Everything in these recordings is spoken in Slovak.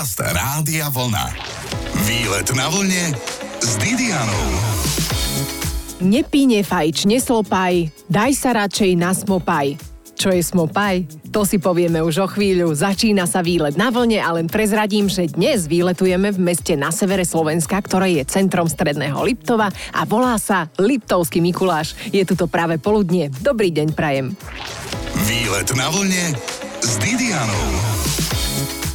Podcast Rádia Vlna. Výlet na vlne s Didianou. Nepí, nefajč, neslopaj, daj sa radšej na Smopaj. Čo je Smopaj? To si povieme už o chvíľu. Začína sa výlet na vlne a len prezradím, že dnes výletujeme v meste na severe Slovenska, ktoré je centrom stredného Liptova a volá sa Liptovský Mikuláš. Je tu to práve poludnie. Dobrý deň prajem. Výlet na vlne s Didianou.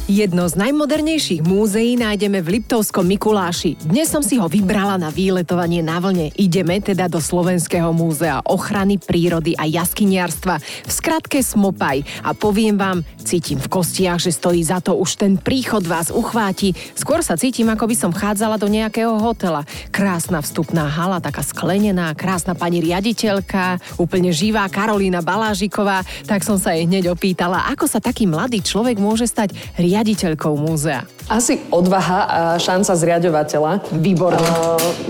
Jedno z najmodernejších múzeí nájdeme v Liptovskom Mikuláši. Dnes som si ho vybrala na výletovanie na vlne. Ideme teda do Slovenského múzea ochrany prírody a jaskyniarstva, v skratke Smopaj. A poviem vám, cítim v kostiach, že stojí za to, už ten príchod vás uchváti. Skôr sa cítim, ako by som vchádzala do nejakého hotela. Krásna vstupná hala, taká sklenená, krásna pani riaditeľka, úplne živá Karolina Balážiková. Tak som sa jej hneď opýtala, ako sa taký mladý človek môže stať riaditeľkou múzea. Asi odvaha a šanca zriaďovateľa. Výborné.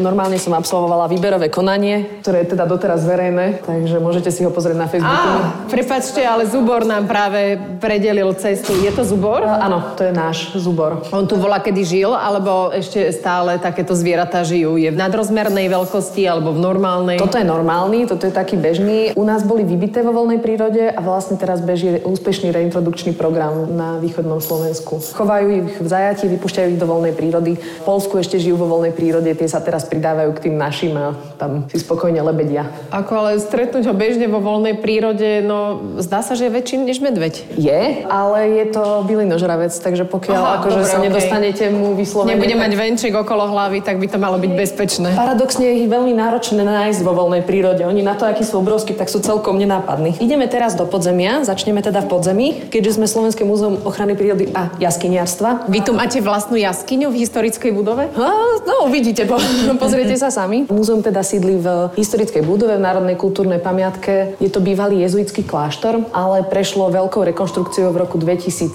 Normálne som absolvovala výberové konanie, ktoré je teda doteraz verejné, takže môžete si ho pozrieť na Facebooku. Prepáčte, ale Zubor nám práve predelil cestu. Je to Zubor? Áno, to je náš Zubor. On tu volá, kedy žil, alebo ešte stále takéto zvieratá žijú? Je v nadrozmernej veľkosti alebo v normálnej? Toto je normálny, toto je taký bežný. U nás boli vybité vo voľnej prírode a vlastne teraz beží úspešný reintrodukčný program na východnom Slovensku. Chovajú ich v zajatí, vypúšťajú ich do voľnej prírody. V Poľsku ešte žijú vo voľnej prírode, tie sa teraz pridávajú k tým našim a tam si spokojne lebedia. Ako ale stretnúť ho bežne vo voľnej prírode, no zdá sa, že je väčší než medveď. Je, ale je to bylinožravec, takže pokiaľ nedostanete mu vyslovene... Nebude mať venček okolo hlavy, tak by to malo byť bezpečné. Paradoxne je ich veľmi náročné nájsť vo voľnej prírode. Oni na to, akí sú obrovskí, tak sú celkom nenápadní. Ideme teraz do podzemia, začneme teda v podzemí, keďže sme Slovenské múzeum ochrany prírody a jaskyniarstva. Vy tu máte vlastnú jaskyňu v historickej budove? No, uvidíte, pozriete sa sami. Múzeum teda sídli v historickej budove, v Národnej kultúrnej pamiatke. Je to bývalý jezuitský kláštor, ale prešlo veľkou rekonštrukciou v roku 2017.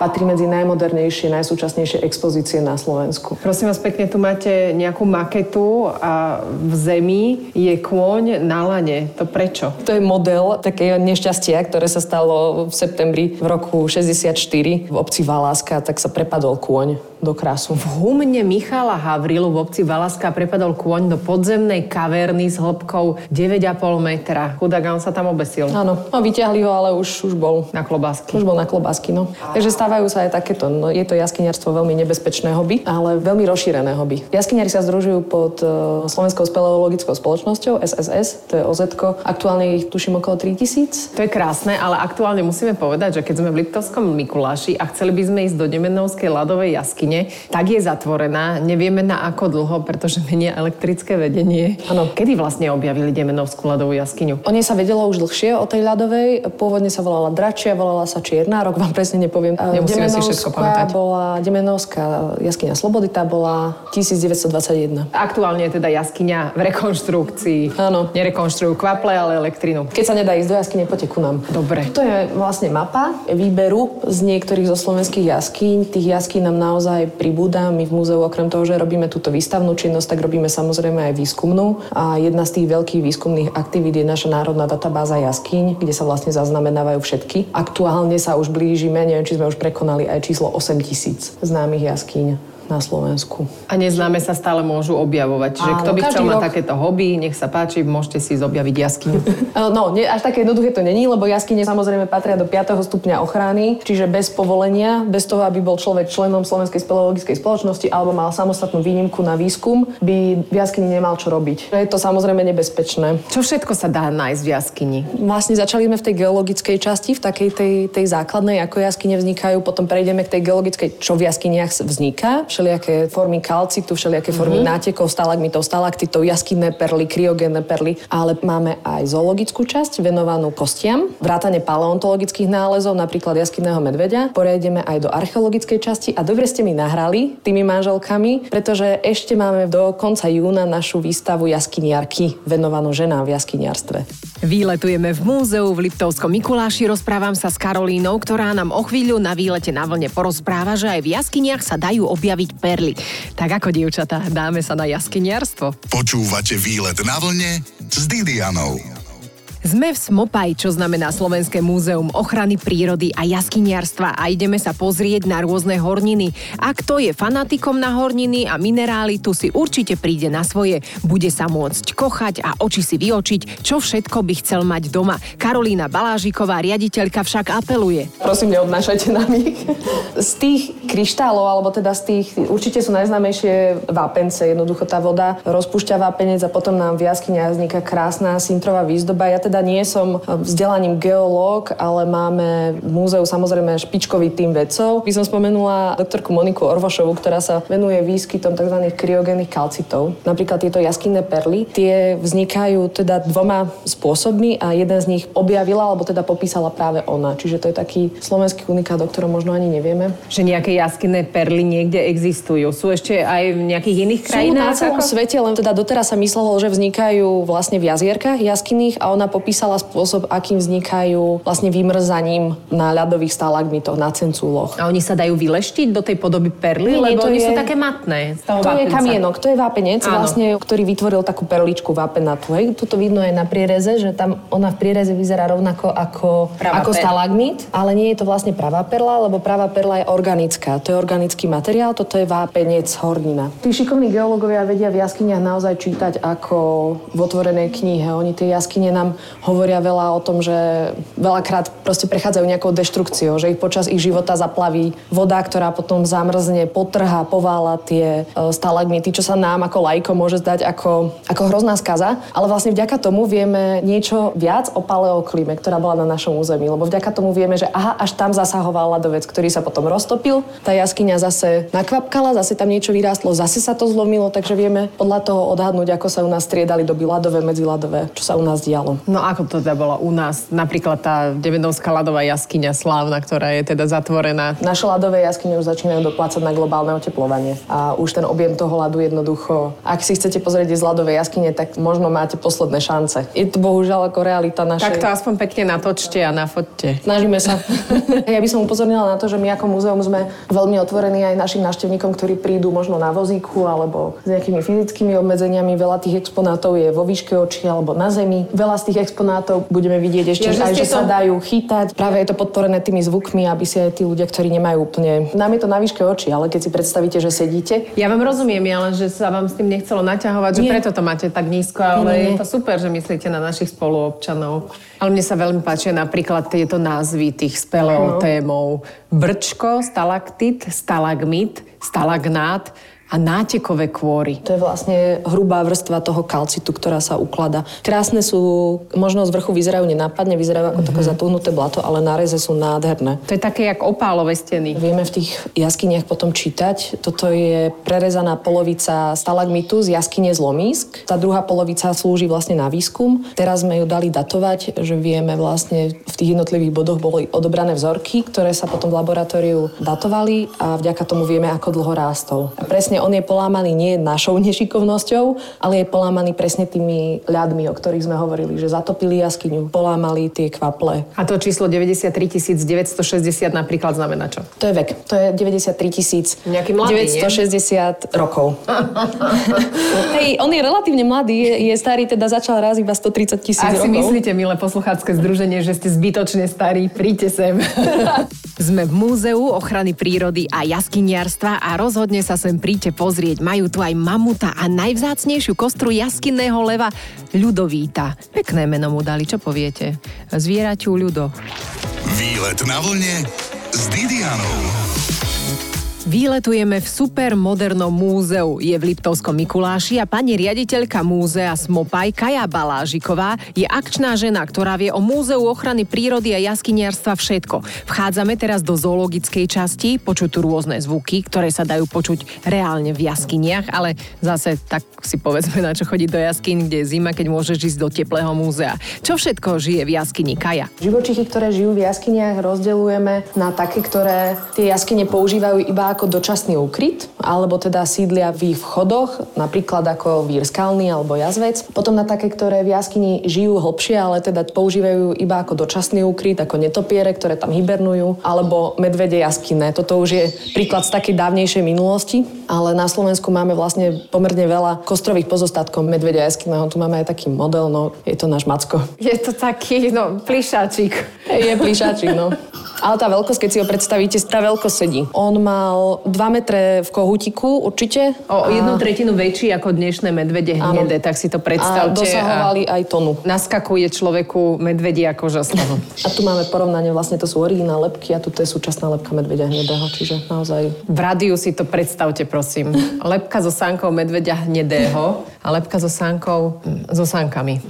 Patrí medzi najmodernejšie, najsúčasnejšie expozície na Slovensku. Prosím vás pekne, tu máte nejakú maketu a v zemi je kôň na lane. To prečo? To je model takého nešťastia, ktoré sa stalo v septembri v roku 64. V obci Valáska, tak sa prepadol kôň do krásu. V humne Michala Havrilu v obci Valáska prepadol kôň do podzemnej kaverny s hĺbkou 9,5 metra. Chudák, on sa tam obesil. Áno, no vyťahli ho, ale už bol na klobásky. Už bol na klobásky, no. Takže stávajú sa aj takéto. No, je to jaskyniarstvo veľmi nebezpečné hobby, ale veľmi rozšírené hobby. Jaskyniari sa združujú pod Slovenskou speleologickou spoločnosťou, SSS, to je OZ-ko. Aktuálne ich tuším okolo 3000. To je krásne, ale aktuálne musíme povedať, že keď sme v Liptovskom Mikuláši a chceli by sme ísť do Demenovskej ľadovej jaskyne, tak je zatvorená. Nevieme na ako dlho, pretože menia elektrické vedenie. Áno. Kedy vlastne objavili Demenovskú ľadovú jaskyňu? O nej sa vedelo už dlhšie, o tej ľadovej. Pôvodne sa volala Dračia, volala sa Čierna, rok vám presne nepoviem. Nemusíme si všetko pamätať. Demenovská jaskyňa Slobodita bola 1921. Aktuálne je teda jaskyňa v rekonštrukcii. Áno. Nerekonštruujú kvaple, ale elektrinu. Keď sa nedá ísť do jaskyne, poďte ku nám. Dobre. To je vlastne mapa výberu z niektorých zo slovenských jaskýň. Tých jaskýň nám naozaj pribúda. My v múzeu okrem toho, že robíme túto výstavnú činnosť, tak robíme samozrejme aj výskumnú. A jedna z tých veľkých výskumných aktivít je naša národná databáza jaskýň, kde sa vlastne zaznamenávajú všetky. Aktuálne sa už blížime, neviem, či sme už prekonali aj číslo 8000 známych jaskýň na Slovensku. A neznáme sa stále môžu objavovať. Čiže áno, kto by chcel mať takéto hobby, nech sa páči, môžete si objaviť jaskyňu. No, až také jednoduché to není, lebo jaskyne samozrejme patria do 5. stupňa ochrany, čiže bez povolenia, bez toho, aby bol človek členom Slovenskej speleologickej spoločnosti alebo mal samostatnú výnimku na výskum, by v jaskyni nemal čo robiť. Je to samozrejme nebezpečné. Čo všetko sa dá nájsť v jaskyni? Vlastne začali sme v tej geologickej časti, v takej tej základnej, ako jaskyne vznikajú, potom prejdeme k tej geologickej, čo v jaskyniach vzniká. Všelijaké formy kalcitu, všelijaké formy nátekov, stalagmitov, stalaktitov, jaskynné perly, kryogénne perly, ale máme aj zoologickú časť venovanú kostiam, vrátane paleontologických nálezov, napríklad jaskynného medveďa. Prejdeme aj do archeologickej časti a dobre ste mi nahrali tými manželkami, pretože ešte máme do konca júna našu výstavu jaskyniarky venovanú ženám v jaskyniarstve. Výletujeme v múzeu v Liptovskom Mikuláši, rozprávam sa s Karolínou, ktorá nám o chvíľu na výlete na vlne porozpráva, že aj v jaskyniach sa dajú objaviť perly. Tak ako, dievčatá, dáme sa na jaskyniarstvo? Počúvate výlet na vlne s Didianou. Sme v Smopaj, čo znamená Slovenské múzeum ochrany prírody a jaskyniarstva, a ideme sa pozrieť na rôzne horniny. A kto je fanatikom na horniny a minerály, tu si určite príde na svoje. Bude sa môcť kochať a oči si vyočiť, čo všetko by chcel mať doma. Karolina Balážiková, riaditeľka, však apeluje. Prosím, neodnášajte na nich. Z tých kryštálov, alebo teda z tých, určite sú najznámejšie vápence. Jednoducho tá voda rozpúšťa vápenec a potom nám v jaskyniach vzniká krásna syntrová výzdoba. Ja teda nie som vzdelaním geológ, ale máme v múzeu samozrejme špičkový tím vedcov. By som spomenula doktorku Moniku Orvošovu, ktorá sa venuje výskytom tzv. Kryogénnych kalcitov. Napríklad tieto jaskinné perly, tie vznikajú teda dvoma spôsobmi a jeden z nich objavila, alebo teda popísala práve ona. Čiže to je taký slovenský unikát, o ktorom možno ani nevieme. Že nejaké jaskinné perly niekde existujú. Sú ešte aj v nejakých iných krajinách? Sú na celom svete, len teda doteraz sa myslelo, že vznikajú vlastne v jazierkach jaskinných, a ona popísala spôsob, akým vznikajú vlastne vymrzaním na ľadových stalagmitoch, na cencúloch. A oni sa dajú vyleštiť do tej podoby perly, lebo oni sú také matné. To je kamienok, to je vápenec, vlastne, ktorý vytvoril takú perličku vápenatú. Toto vidno aj na priereze, že tam ona v priereze vyzerá rovnako ako stalagmit, ale nie je to vlastne pravá perla, lebo pravá perla je organická. To je organický materiál, toto je vápenec hornina. Tí šikovní geológovia vedia v jaskyniach naozaj čítať ako v otvorenej knihe. Oni tie jaskyne nám hovoria veľa o tom, že veľakrát proste prechádzajú nejakou deštrukciou, že ich počas ich života zaplaví voda, ktorá potom zamrzne, potrhá, povála tie stalagmity, čo sa nám ako laikom môže zdať ako hrozná skaza, ale vlastne vďaka tomu vieme niečo viac o paleoklíme, ktorá bola na našom území, lebo vďaka tomu vieme, že až tam zasahoval ľadovec, ktorý sa potom roztopil, tá jaskyňa zase nakvapkala, zase tam niečo vyrástlo, zase sa to zlomilo, takže vieme podľa toho odhadnúť, ako sa u nás striedali doby ľadové, medziľadové, čo sa u nás dialo. No ako to teda bolo u nás? Napríklad tá Demenovská ľadová jaskyňa slávna, ktorá je teda zatvorená. Naše ľadové jaskyne už začínajú doplácať na globálne oteplovanie. A už ten objem toho ľadu jednoducho, ak si chcete pozrieť z ľadovej jaskyne, tak možno máte posledné šance. Je to bohužiaľ ako realita našej. Tak to aspoň pekne natočte a nafoťte. Snažíme sa. Ja by som upozornila na to, že my ako múzeum sme veľmi otvorení aj našim návštevníkom, ktorí prídu možno na vozíku alebo s nejakými fyzickými obmedzeniami. Veľa tých exponátov je vo výške očí alebo na zemi. Veľa z tých exponátov budeme vidieť ešte aj, že sa dajú chytať. Práve je to podporené tými zvukmi, aby si aj tí ľudia, ktorí nemajú úplne... Nám je to na výške očí, ale keď si predstavíte, že sedíte... Ja vám rozumiem, ale že sa vám s tým nechcelo naťahovať, že preto to máte tak nízko, ale je to super, že myslíte na našich spoluobčanov. Ale mne sa veľmi páčia napríklad tieto názvy tých speleotémov. Brčko, stalaktit, stalagmit, stalagnát a nátekové kôry. To je vlastne hrubá vrstva toho kalcitu, ktorá sa ukladá. Krásne sú, možno z vrchu vyzerajú nenápadne, vyzerajú ako také zatuhnuté blato, ale náreze sú nádherné. To je také jak opálové steny. Vieme v tých jaskyniach potom čítať. Toto je prerezaná polovica stalagmitu z jaskyne Zlomísk. Tá druhá polovica slúži vlastne na výskum. Teraz sme ju dali datovať, že vieme vlastne v tých jednotlivých bodoch boli odobrané vzorky, ktoré sa potom v laboratóriu datovali a vďaka tomu vieme, ako dlho rástol. A presne on je polámaný nie našou nešikovnosťou, ale je polámaný presne tými ľadmi, o ktorých sme hovorili, že zatopili jaskyňu, polámali tie kvaple. A to číslo 93 960 napríklad znamená čo? To je vek. To je 93 960 rokov. Hej, on je relatívne mladý, je starý, teda začal raz iba 130 000 rokov. Ak si myslíte, milé posluchácke združenie, že ste zbytočne starí, príďte sem. Sme v Múzeu ochrany prírody a jaskyniarstva a rozhodne sa sem príďte pozrieť. Majú tu aj mamuta a najvzácnejšiu kostru jaskinného leva Ľudovíta. Pekné meno mu dali, čo poviete? Zvieraťu Ľudo. Výlet na vlne s Didianou. Výletujeme v supermodernom múzeu. Je v Liptovskom Mikuláši a pani riaditeľka múzea Smopaj Kaja Balážiková je akčná žena, ktorá vie o Múzeu ochrany prírody a jaskyniarstva všetko. Vchádzame teraz do zoologickej časti, počuť tu rôzne zvuky, ktoré sa dajú počuť reálne v jaskyniach, ale zase tak si povedzme, na čo chodiť do jaskyň, kde je zima, keď môžeš ísť do teplého múzea. Čo všetko žije v jaskyni, Kaja? Živočichy, ktoré žijú v jaskyniach, rozdeľujeme na také, ktoré tie jaskyne používajú iba ako dočasný úkryt, alebo teda sídlia v vchodoch, napríklad ako vír skalný alebo jazvec. Potom na také, ktoré v jaskyni žijú hlbšie, ale teda používajú iba ako dočasný úkryt, ako netopiere, ktoré tam hibernujú, alebo medvede jaskyne. Toto už je príklad z takej dávnejšej minulosti, ale na Slovensku máme vlastne pomerne veľa kostrových pozostatkov medvedia jaskyného. Tu máme aj taký model, no je to náš Macko. Je to taký, no, plišáčik. Je plišáčik, no. Ale tá veľkosť, keď si ho predstavíte, tá veľkosť sedí. On mal 2 metre v kohútiku určite. O 1/3 väčší ako dnešné medvede hnedé, tak si to predstavte. A dosahovali aj tonu. Naskakuje človeku medvedia koža z toho. A tu máme porovnanie, vlastne to sú originál lebky a tu to je súčasná lebka medvedia hnedého, čiže naozaj. V rádiu si to predstavte, prosím. Lebka so sánkou medvedia hnedého a lebka so sánkou so sánkami.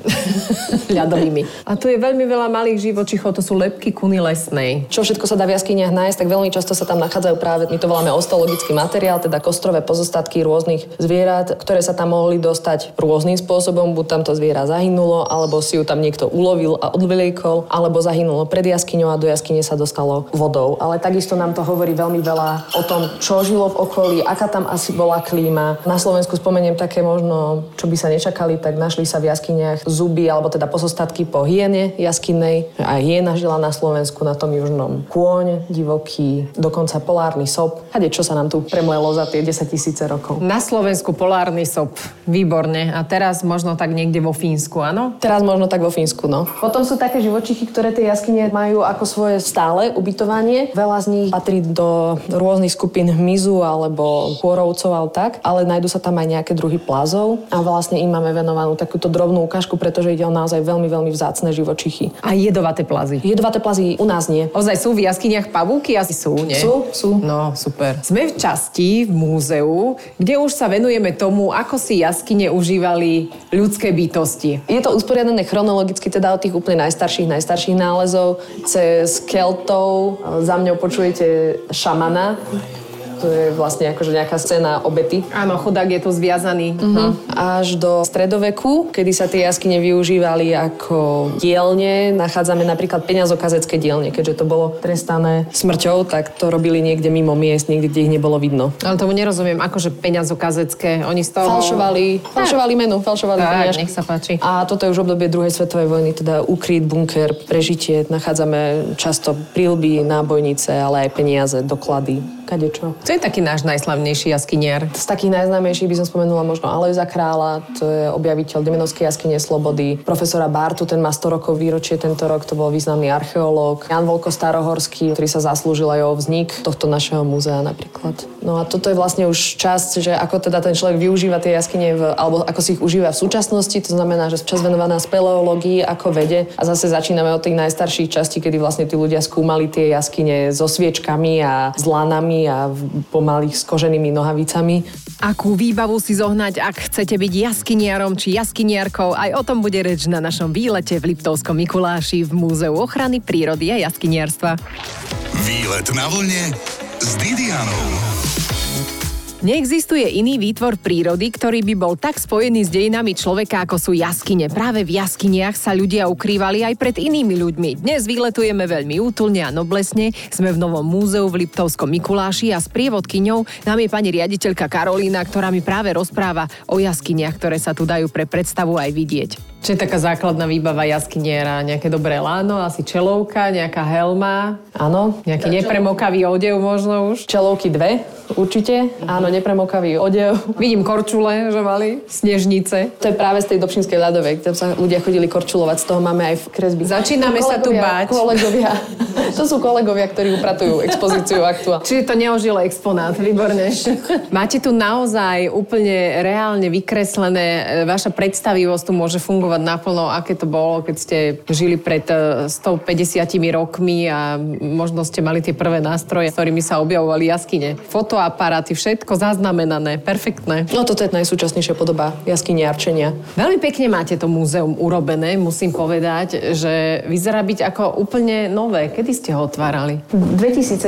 ľadovými. A tu je veľmi veľa malých živočíchov, to sú lebky kuny lesnej. Čo všetko sa dá v jaskyniach nájsť, tak veľmi často sa tam nachádzajú práve, my to voláme osteologický materiál, teda kostrové pozostatky rôznych zvierat, ktoré sa tam mohli dostať rôznym spôsobom, buď tam to zviera zahynulo, alebo si ju tam niekto ulovil a odvliekol, alebo zahynulo pred jaskyňou a do jaskyne sa dostalo vodou. Ale takisto nám to hovorí veľmi veľa o tom, čo žilo v okolí, aká tam asi bola klíma. Na Slovensku spomeniem také možno, čo by sa nečakali, tak našli sa v jaskyniach zuby alebo teda pozostatky po hyene jaskynej. A hyena žila na Slovensku na tom južnom. Kôň, divoký, dokonca polárny sob. Hade, čo sa nám tu premlelo za tie 10 000 rokov. Na Slovensku polárny sob. Výborne. A teraz možno tak niekde vo Fínsku, áno? Teraz možno tak vo Fínsku, no. Potom sú také živočichy, ktoré tie jaskyne majú ako svoje stále ubytovanie. Veľa z nich patrí do rôznych skupín hmyzu alebo kôrovcov, ale tak. Ale nájdu sa tam aj nejaké druhy plazov. A vlastne im máme venovanú takúto drobnú ukážku, pretože ide o naozaj veľmi, veľmi vzácne živočichy. A jedovaté plazy. Jedovaté plazy u nás nie. Ozaj sú v jaskyniach pavúky? Asi sú, nie? Sú. No, super. Sme v časti, v múzeu, kde už sa venujeme tomu, ako si jaskyne užívali ľudské bytosti. Je to usporiadané chronologicky, teda od tých úplne najstarších nálezov, cez Keltov. Za mňou počujete šamana. To je vlastne akože nejaká scéna obety. Áno, chudák je tu zviazaný. No. Až do stredoveku, kedy sa tie jaskyne využívali ako dielne. Nachádzame napríklad peňazokazecké dielne. Keďže to bolo trestané smrťou, tak to robili niekde mimo miest, niekde, kde ich nebolo vidno. Ale tomu nerozumiem, akože peňazokazecké. Oni z toho... Falšovali menu, falšovali peniažky. Tak, nech sa páči. A toto je už obdobie druhej svetovej vojny, teda ukryt, bunker, prežitie. Nachádzame často príľby, nábojnice, ale aj peniaze, doklady, kadečo. To je taký náš najslavnejší jaskyniar. Z takých najznámejších by som spomenula možno Alojza Kráľa, to je objaviteľ Demenovskej jaskyne Slobody, profesora Bártu, ten má 100 rokov výročie tento rok, to bol významný archeológ, Ján Volko Starohorský, ktorý sa zaslúžil aj o vznik tohto našeho múzea napríklad. No a toto je vlastne už časť, že ako teda ten človek využíva tie jaskyne alebo ako si ich užíva v súčasnosti, to znamená, že časť venovaná speleológii ako vede a zase začíname od tých najstarších častí, kedy vlastne tí ľudia skúmali tie jaskyne so sviečkami a s lanami a pomalých s koženými nohavicami. Akú výbavu si zohnať, ak chcete byť jaskyniarom či jaskyniarkou, aj o tom bude reč na našom výlete v Liptovskom Mikuláši v Múzeu ochrany prírody a jaskyniarstva. Výlet na vlne s Didianou. Neexistuje iný výtvor prírody, ktorý by bol tak spojený s dejinami človeka, ako sú jaskyne. Práve v jaskyniach sa ľudia ukrývali aj pred inými ľuďmi. Dnes vyletujeme veľmi útulne a noblesne. Sme v Novom múzeu v Liptovskom Mikuláši a s prievodkyňou nám je pani riaditeľka Karolina, ktorá mi práve rozpráva o jaskyniach, ktoré sa tu dajú pre predstavu aj vidieť. Čo je taká základná výbava jaskyniera? Nejaké dobré láno, asi čelovka, nejaká helma. Áno. Nejaký nepremokavý odev možno už. Čelovky 2, určite. Áno, nepremokavý odev. Vidím korčule, že mali, snežnice. To je práve z tej Dobšinskej ľadovej, kde sa ľudia chodili korčulovať. Z toho máme aj v kresby. Začíname sa tu báť. Kolegovia. To sú kolegovia, ktorí upratujú expozíciu aktuálne. Čiže to neožil exponát, výborne. Máte tu naozaj úplne reálne vykreslené, vaša predstavivosť tu môže fungovať naplno, aké to bolo, keď ste žili pred 150 rokmi a možno ste mali tie prvé nástroje, s ktorými sa objavovali jaskyne. Fotoaparáty, všetko zaznamenané, perfektné. No toto je najsúčasnejšia podoba jaskyniarčenia. Veľmi pekne máte to múzeum urobené, musím povedať, že vyzerá byť ako úplne nové. Kedy ste ho otvárali? 2017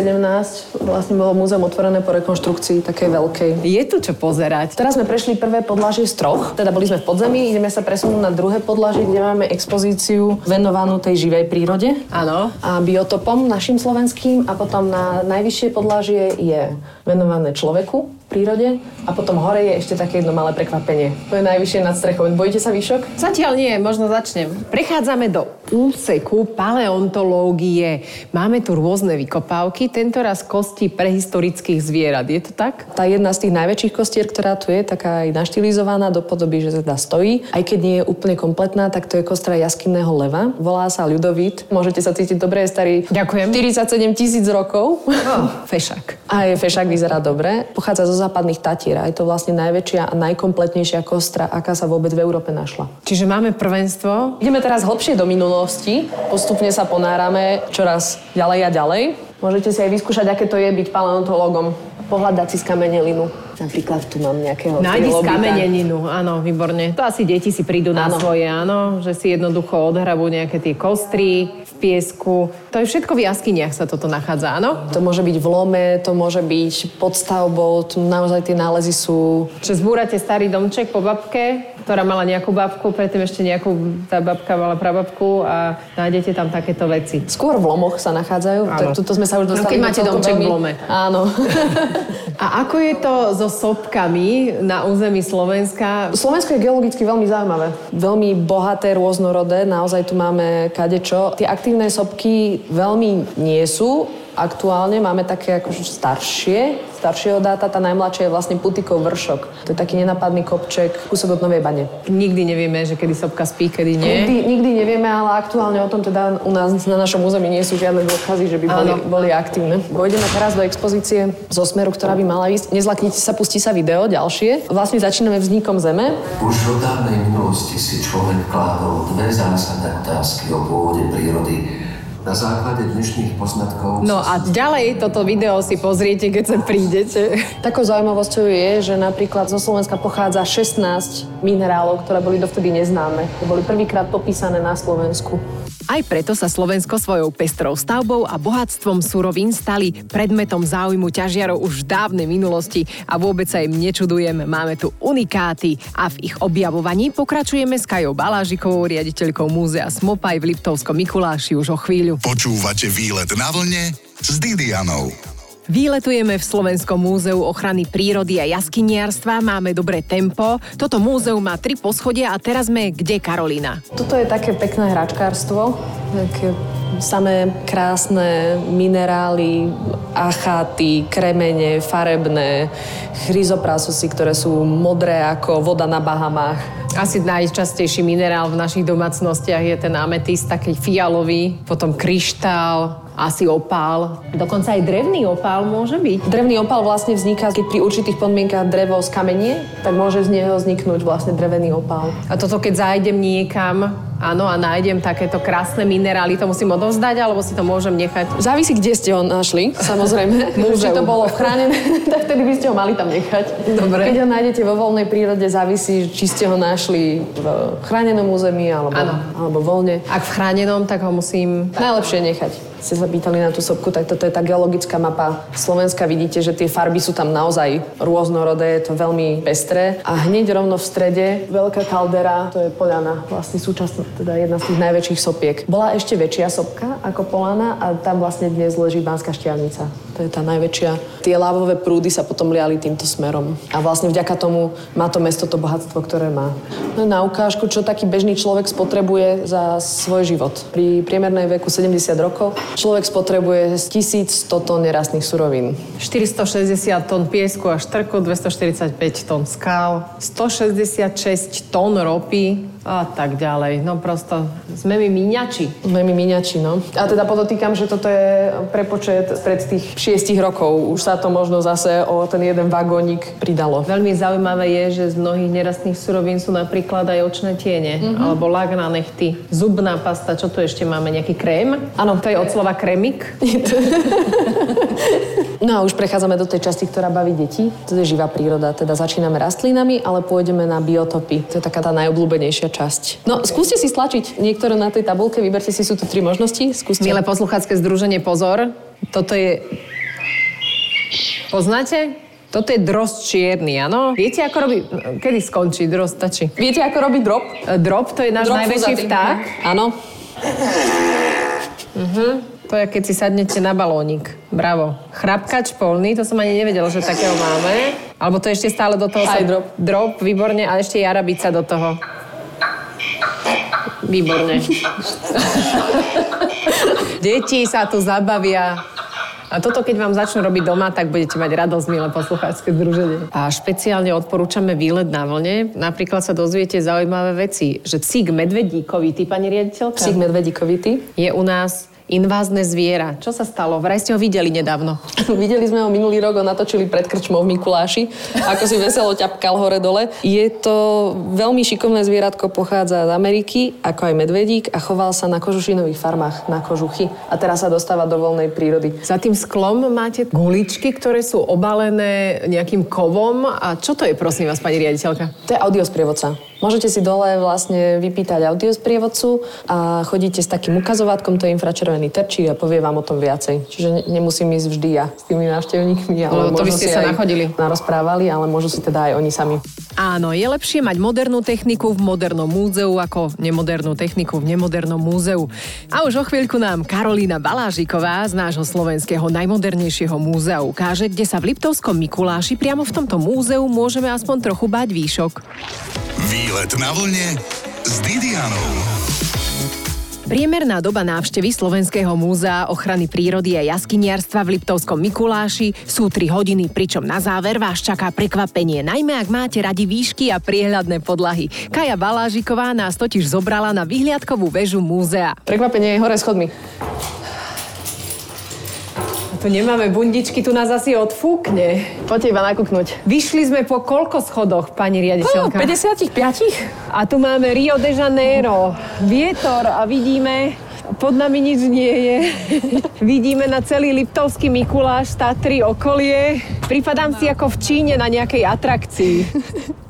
vlastne bolo múzeum otvorené po rekonštrukcii takej veľkej. Je tu čo pozerať. Teraz sme prešli prvé podlažie z troch, teda boli sme v podzemí, ideme sa presunúť na druhé podlaží, kde máme expozíciu venovanú tej živej prírode. Áno. A biotopom našim slovenským a potom na najvyššie podlažie je venované venované človeku v prírode a potom hore je ešte také jedno malé prekvapenie. To je najvyššie nad strechou. Bojíte sa výšok? Zatiaľ nie, možno začnem. Prechádzame do úseku paleontológie. Máme tu rôzne vykopávky, tentoraz kosti prehistorických zvierat. Je to tak? Tá jedna z tých najväčších kostier, ktorá tu je, taká aj naštilizovaná do podoby, že teda stojí. Aj keď nie je úplne kompletná, tak to je kostra jaskinného leva. Volá sa Ľudovít. Môžete sa cítiť dobre, starý. Ďakujem. 47 000 rokov. Oh. Fešák. Aj fešák vyzerá dobre. Pochádza zo západných Tatier. Je to vlastne najväčšia a najkompletnejšia kostra, aká sa vôbec v Európe našla. Čiže máme prvenstvo. Ideme teraz hlbšie do minulosti. Postupne sa ponárame čoraz ďalej a ďalej. Môžete si aj vyskúšať, aké to je byť paleontológom. Pohľadať si skamenelinu. Napríklad tu mám nejakého... Nájdi skameneninu, áno, výborne. To asi deti si prídu na svoje, áno, že si jednoducho odhrabú nejaké tie kostry v piesku. To je všetko v jaskyniach sa toto nachádza, áno? To môže byť v lome, to môže byť pod stavbou, tu naozaj tie nálezy sú... Čiže zbúrate starý domček po babke, ktorá mala nejakú babku, predtým ešte nejakú, tá babka mala prababku a nájdete tam takéto veci. Skôr v lomoch sa nachádzajú, tuto sme sa už dostali. No keď máte domček v lome. Áno. A ako je to so sopkami na území Slovenska? Slovensko je geologicky veľmi zaujímavé. Veľmi bohaté, rôznorodé, naozaj tu máme kadečo. Tie aktívne sopky veľmi nie sú. Aktuálne máme také akože staršieho dáta, tá najmladšia je vlastne Putykov vršok. To je taký nenapadný kopček, kúsok od Novej Bane. Nikdy nevieme, že kedy sopka spí, kedy nie. Nikdy nevieme, ale aktuálne o tom teda u nás na našom území nie sú žiadne dôkazy, že by boli aktívne. Pôjdeme teraz do expozície zo smeru, ktorá by mala ísť. Nezlaknite sa, pustí sa video ďalšie. Vlastne začíname vznikom Zeme. Už do dávnej minulosti si človek kládol dve zásadné otázky o pôvode prírody. Na základe dnešných poznatkov... No a ďalej toto video si pozriete, keď sa prídete. Takou zaujímavosťou je, že napríklad zo Slovenska pochádza 16 minerálov, ktoré boli dovtedy neznáme. To boli prvýkrát popísané na Slovensku. Aj preto sa Slovensko svojou pestrou stavbou a bohatstvom surovín stali predmetom záujmu ťažiarov už v dávnej minulosti a vôbec sa im nečudujem, máme tu unikáty a v ich objavovaní pokračujeme s Kajou Balážikovou, riaditeľkou múzea Smopaj v Liptovskom Mikuláši už o chvíľu. Počúvate výlet na vlne s Didianou. Výletujeme v Slovenskom múzeu ochrany prírody a jaskyniarstva, máme dobré tempo. Toto múzeum má 3 poschodia a teraz sme kde, Karolina? Toto je také pekné hračkárstvo, také samé krásne minerály, acháty, kremene, farebné, chryzoprasosy, ktoré sú modré ako voda na Bahamách. Asi najčastejší minerál v našich domácnostiach je ten ametist, taký fialový, potom kryštál, asi opál. Dokonca aj drevný opál môže byť. Drevný opál vlastne vzniká, keď pri určitých podmienkách drevo skamenie, tak môže z neho vzniknúť vlastne drevený opál. A toto keď zájdem niekam, áno, a nájdem takéto krásne minerály, to musím odovzdať, alebo si to môžem nechať? Závisí, kde ste ho našli, samozrejme. Či to bolo chránené, tak vtedy by ste ho mali tam nechať. Dobre. Keď ho nájdete vo voľnej prírode, závisí, či ste ho našli v chránenom území, alebo voľne. Ak v chránenom, tak ho musím najlepšie nechať. Ste sa pýtali na tú sopku, tak toto je tá geologická mapa Slovenska. Vidíte, že tie farby sú tam naozaj rôznorodé, je to veľmi pestré. A hneď rovno v strede veľká kaldera, to je Poľana, vlastne súčasná, teda jedna z tých najväčších sopiek. Bola ešte väčšia sopka ako Poľana a tam vlastne dnes leží Banská Štiavnica. To je tá najväčšia. Tie lávové prúdy sa potom liali týmto smerom. A vlastne vďaka tomu má to mesto to bohatstvo, ktoré má. No na ukážku, čo taký bežný človek spotrebuje za svoj život. Pri priemernej veku 70 rokov človek spotrebuje 1100 tón nerastných surovín. 460 tón piesku a štrku, 245 tón skál, 166 tón ropy a tak ďalej. No prosto sme my míňači. No. A teda podotýkam, že toto je prepočet pred tých 6 rokov. Už sa to možno zase o ten jeden vagónik pridalo. Veľmi zaujímavé je, že z mnohých nerastných surovín sú napríklad aj očné tiene, alebo lak na nechty, zubná pasta, čo tu ešte máme, nejaký krém? Áno, to je od slova kremik. No a už prechádzame do tej časti, ktorá baví deti. To je živá príroda, teda začíname rastlinami, ale pôjdeme na biotopy. To je taká tá najobľúbenejšia časť. No, skúste si stlačiť niektorú na tej tabulke, vyberte si, sú tu 3 možnosti. Skúste. Milé posluchácké združenie, pozor. Toto je... Poznáte? Toto je drost čierny, áno? Viete, ako robí... Kedy skončí drost, stačí? Viete, ako robí drop? Drop, to je náš najväčší vták. Áno. To je, keď si sadnete na balónik. Bravo. Chrapkač polný, to som ani nevedela, že takého máme. Alebo to ešte stále do toho sa... Drop, výborne. A ešte jarabica do toho. Výborne. Deti sa tu zabavia. A toto, keď vám začnú robiť doma, tak budete mať radosť, milé poslucháčske združenie. A špeciálne odporúčame výlet na vlne. Napríklad sa dozviete zaujímavé veci, že psík medvedíkovitý, pani riaditeľka. Psík medvedíkovitý je u nás invázne zviera. Čo sa stalo? Vraj ste ho videli nedávno. Videli sme ho minulý rok, ho natočili pred krčmou v Mikuláši, ako si veselo ťapkal hore dole. Je to veľmi šikovné zvieratko, pochádza z Ameriky, ako aj medvedík, a choval sa na kožušinových farmách na kožuchy a teraz sa dostáva do voľnej prírody. Za tým sklom máte guličky, ktoré sú obalené nejakým kovom. A čo to je, prosím vás, pani riaditeľka? To je audiosprievodca. Môžete si dole vlastne vypýtať audiosprievodcu a chodíte s takým ukazovátkom, to je infračervený terčík a povie vám o tom viacej. Čiže nemusím ísť vždy ja s tými návštevníkmi, ale to by ste sa nachodili, narozprávali, ale môžu si teda aj oni sami. Áno, je lepšie mať modernú techniku v modernom múzeu ako nemodernú techniku v nemodernom múzeu. A už o chvíľku nám Karolina Balážiková z nášho slovenského najmodernejšieho múzea ukáže, kde sa v Liptovskom Mikuláši priamo v tomto múzeu môžeme aspoň trochu bať výšok. Výlet na vlne s Didianou. Priemerná doba návštevy Slovenského múzea ochrany prírody a jaskyniarstva v Liptovskom Mikuláši sú 3 hodiny, pričom na záver vás čaká prekvapenie, najmä ak máte radi výšky a priehľadné podlahy. Kaja Balážiková nás totiž zobrala na vyhliadkovú väžu múzea. Prekvapenie je hore schodmi. Tu nemáme bundičky, tu nás asi odfúkne. Poďte iba nakúknuť. Vyšli sme po koľko schodoch, pani riaditeľka? 55. A tu máme Rio de Janeiro. Vietor a vidíme, pod nami nič nie je. Vidíme na celý Liptovský Mikuláš, Tatry, okolie. Pripadám si ako v Číne na nejakej atrakcii.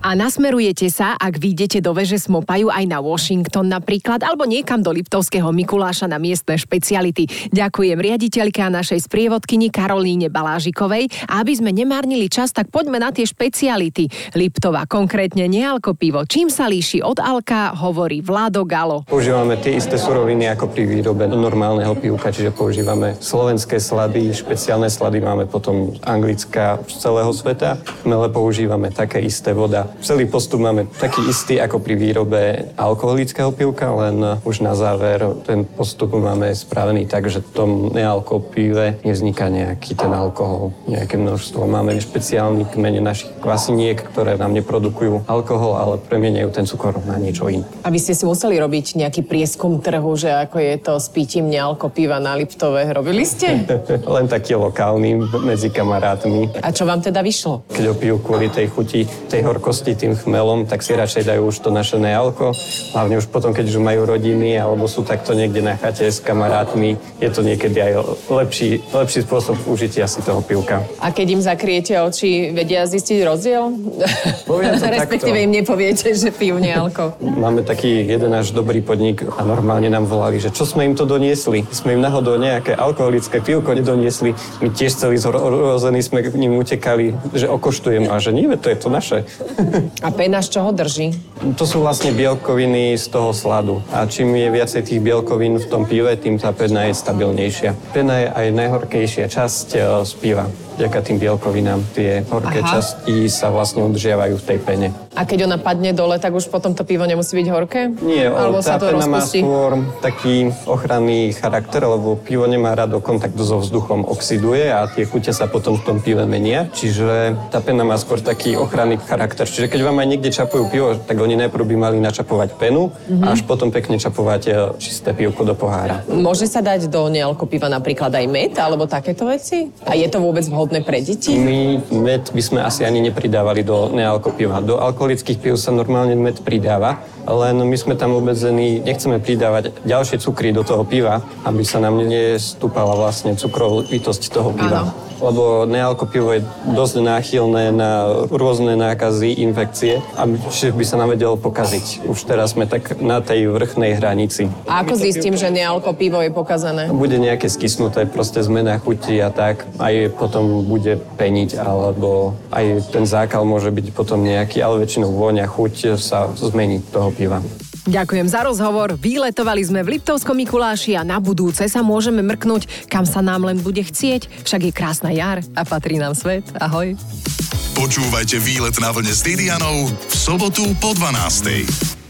A nasmerujete sa, ak vyjdete do veže Smopaju, aj na Washington napríklad, alebo niekam do Liptovského Mikuláša na miestne špeciality. Ďakujem riaditeľke a našej sprievodkyni Karolíne Balážikovej. A aby sme nemárnili čas, tak poďme na tie špeciality. Liptova, konkrétne nealko pivo. Čím sa líši od alka, hovorí Vlado Galo. Používame tie isté suroviny ako pri výrobe normálneho pivka, čiže používame slovenské slady, špeciálne slady máme potom anglická z celého sveta. Mele používame také isté, voda. Celý postup máme taký istý ako pri výrobe alkoholického pivka, len už na záver ten postup máme spravený tak, že v tom nealkopive nevzniká nejaký ten alkohol, nejaké množstvo. Máme špeciálny kmeň našich kvasiniek, ktoré nám neprodukujú alkohol, ale premieňajú ten cukor na niečo iné. A vy ste si museli robiť nejaký prieskum trhu, že ako je to s pitím nealkopiva na Liptove. Robili ste? Len taký lokálny medzi kamarátmi. A čo vám teda vyšlo? Keď opijú kvôli tej chuti, tej horkosti tým chmelom, tak si radšej dajú už to naše nealko. Hlavne už potom, keď už majú rodiny alebo sú takto niekde na chate s kamarátmi, je to niekedy aj lepší spôsob užitia si toho pivka. A keď im zakriete oči, vedia zistiť rozdiel? Respektíve im nepoviete, že pijú nealko. Máme taký jeden náš dobrý podnik a normálne nám volali, že čo sme im to doniesli? Sme im náhodou nejaké alkoholické pivko nedoniesli. My tiež celý zrození sme k ním utekali, že okoštujem a že nie, to je to naše. A pena z čoho drží? To sú vlastne bielkoviny z toho sladu. A čím je viacej tých bielkovín v tom pive, tým tá pena je stabilnejšia. Pena je aj najhorkejšia časť z piva. Vďaka tým bielkovinám tie horké časti sa vlastne udržiavajú v tej pene. A keď ona padne dole, tak už potom to pivo nemusí byť horké? Nie, alebo tá sa to pena rozpustí? Má skôr taký ochranný charakter, lebo pivo nemá rado kontakt so vzduchom, oxiduje a tie chute sa potom v tom pive menia. Čiže tá pena má skôr taký ochranný charakter. Čiže keď vám aj niekde čapujú pivo, tak oni najprv by mali načapovať penu a až potom pekne čapovať čisté pivko do pohára. Môže sa dať do nealko piva napríklad aj med alebo takéto veci? A je to vôbec vhodné pre deti? My med by sme asi ani nepridávali do nealko piva. Do alkoholických pív sa normálne med pridáva, len my sme tam obmedzení, nechceme pridávať ďalšie cukry do toho piva, aby sa nám nestúpala vlastne cukrovitosť toho piva. Áno. Lebo nealko pivo je dosť náchylné na rôzne nákazy, infekcie a čiže by sa nám vedelo pokaziť. Už teraz sme tak na tej vrchnej hranici. A ako zistím, že nealko pivo je pokazané? Bude nejaké skysnuté, proste zmena chuti a tak. Aj potom bude peniť, alebo aj ten zákal môže byť potom nejaký, ale väčšinou vôňa, chuť sa zmení toho piva. Ďakujem za rozhovor. Výletovali sme v Liptovskom Mikuláši a na budúce sa môžeme mrknúť, kam sa nám len bude chcieť. Však je krásna jar a patrí nám svet. Ahoj. Počúvajte Výlet na vlne s Didianou v sobotu po 12:00.